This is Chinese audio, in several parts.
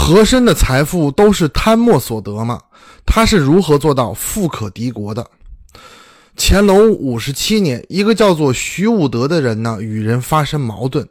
和珅的财富都是贪墨所得嘛，他是如何做到富可敌国的？乾隆57年，一个叫做徐武德的人呢，与人发生矛盾，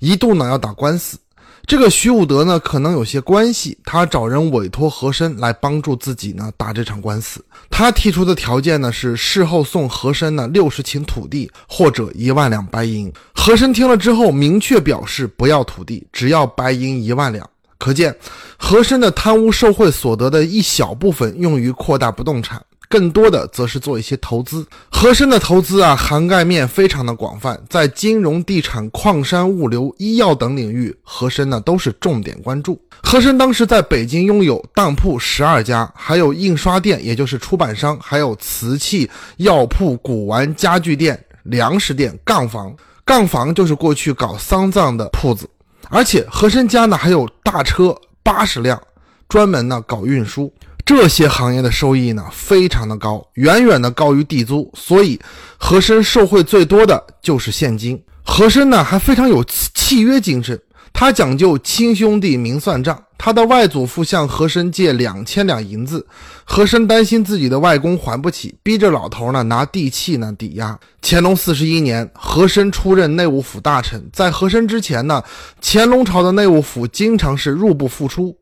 一度呢要打官司。这个徐武德呢，可能有些关系，他找人委托和珅来帮助自己呢打这场官司。他提出的条件呢是事后送和珅呢60顷土地或者1万两白银。和珅听了之后明确表示不要土地，只要白银1万两。可见和珅的贪污受贿所得的一小部分用于扩大不动产，更多的则是做一些投资。和珅的投资啊，涵盖面非常的广泛，在金融、地产、矿山、物流、医药等领域，和珅呢都是重点关注。和珅当时在北京拥有当铺12家，还有印刷店，也就是出版商，还有瓷器、药铺、古玩、家具店、粮食店、杠房。杠房就是过去搞丧葬的铺子。而且和珅家呢还有大车80辆，专门呢搞运输。这些行业的收益呢非常的高，远远的高于地租，所以和珅受贿最多的就是现金。和珅呢还非常有契约精神，他讲究亲兄弟明算账。他的外祖父向和珅借2000两银子，和珅担心自己的外公还不起，逼着老头呢拿地契呢抵押。乾隆41年，和珅出任内务府大臣。在和珅之前呢，乾隆朝的内务府经常是入不敷出。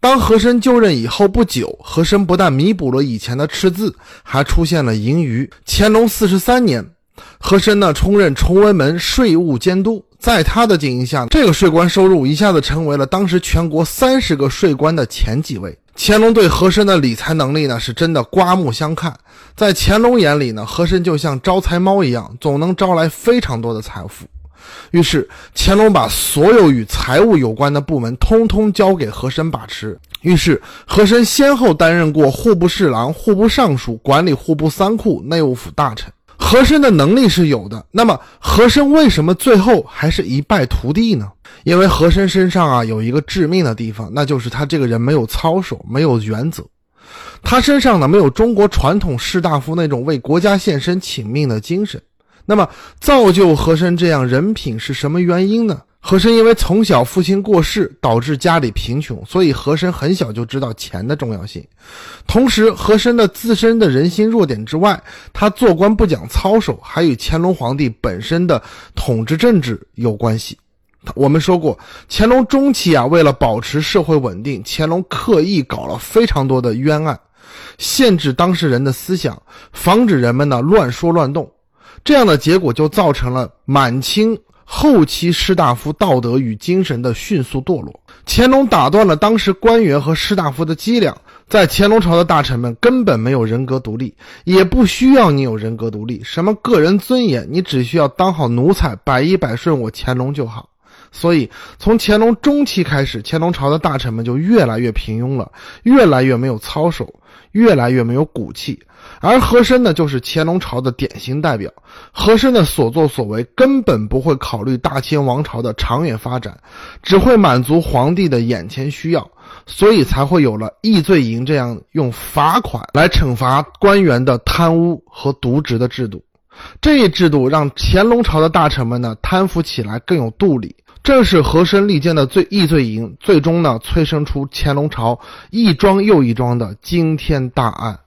当和珅就任以后不久，和珅不但弥补了以前的赤字，还出现了盈余。乾隆43年，和珅呢充任崇文门税务监督。在他的经营下，这个税官收入一下子成为了当时全国30个税官的前几位。乾隆对和珅的理财能力呢是真的刮目相看。在乾隆眼里呢，和珅就像招财猫一样，总能招来非常多的财富。于是乾隆把所有与财务有关的部门通通交给和珅把持。于是和珅先后担任过户部侍郎、户部尚书、管理户部三库、内务府大臣。和珅的能力是有的，那么和珅为什么最后还是一败涂地呢？因为和珅身上啊有一个致命的地方，那就是他这个人没有操守，没有原则。他身上呢没有中国传统士大夫那种为国家献身请命的精神。那么造就和珅这样人品是什么原因呢？和珅因为从小父亲过世，导致家里贫穷，所以和珅很小就知道钱的重要性。同时和珅的自身的人心弱点之外，他做官不讲操守，还与乾隆皇帝本身的统治政治有关系。我们说过，乾隆中期啊，为了保持社会稳定，乾隆刻意搞了非常多的冤案，限制当事人的思想，防止人们呢乱说乱动。这样的结果就造成了满清后期士大夫道德与精神的迅速堕落。乾隆打断了当时官员和士大夫的脊梁，在乾隆朝的大臣们根本没有人格独立，也不需要你有人格独立，什么个人尊严，你只需要当好奴才，百依百顺我乾隆就好。所以从乾隆中期开始，乾隆朝的大臣们就越来越平庸了，越来越没有操守，越来越没有骨气。而和珅呢就是乾隆朝的典型代表。和珅的所作所为根本不会考虑大清王朝的长远发展，只会满足皇帝的眼前需要，所以才会有了议罪营这样用罚款来惩罚官员的贪污和渎职的制度。这一制度让乾隆朝的大臣们呢贪腐起来更有度理。正是和珅力荐的议罪营，最终呢催生出乾隆朝一桩又一桩的惊天大案。